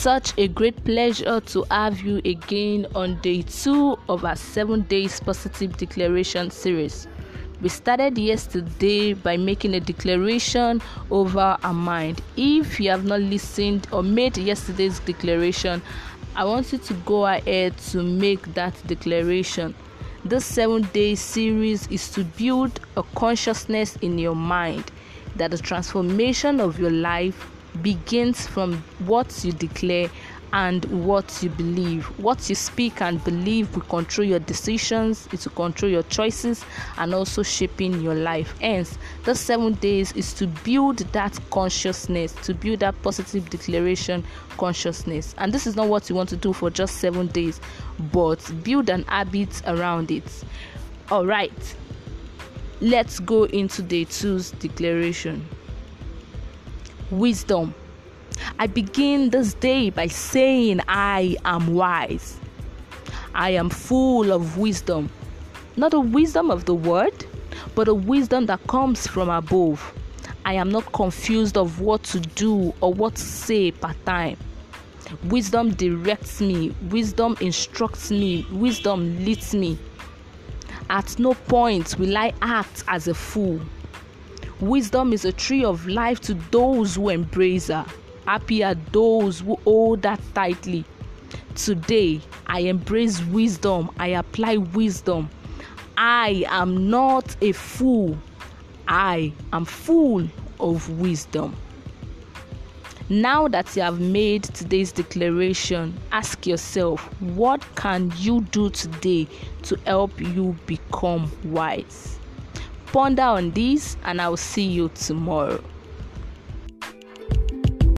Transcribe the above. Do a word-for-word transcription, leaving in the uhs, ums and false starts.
such a great pleasure to have you again on day two of our seven days positive declaration series. We started yesterday by making a declaration over our mind. If you have not listened or made yesterday's declaration, I want you to go ahead to make that declaration. This seven-day series is to build a consciousness in your mind that the transformation of your life begins from what you declare and what you believe. What you speak and believe will control your decisions, it will control your choices, and also shaping your life. Hence, the seven days is to build that consciousness, to build that positive declaration consciousness. And this is not what you want to do for just seven days, but build an habit around it. All right, let's go into day two's declaration. Wisdom. I begin this day by saying I am wise. I am full of wisdom. Not the wisdom of the world, but the wisdom that comes from above. I am not confused of what to do or what to say per time. Wisdom directs me. Wisdom instructs me. Wisdom leads me. At no point will I act as a fool. Wisdom is a tree of life to those who embrace her. Happy are those who hold that tightly. Today, I embrace wisdom. I apply wisdom. I am not a fool. I am full of wisdom. Now that you have made today's declaration, ask yourself, what can you do today to help you become wise? Ponder on this, and I'll see you tomorrow.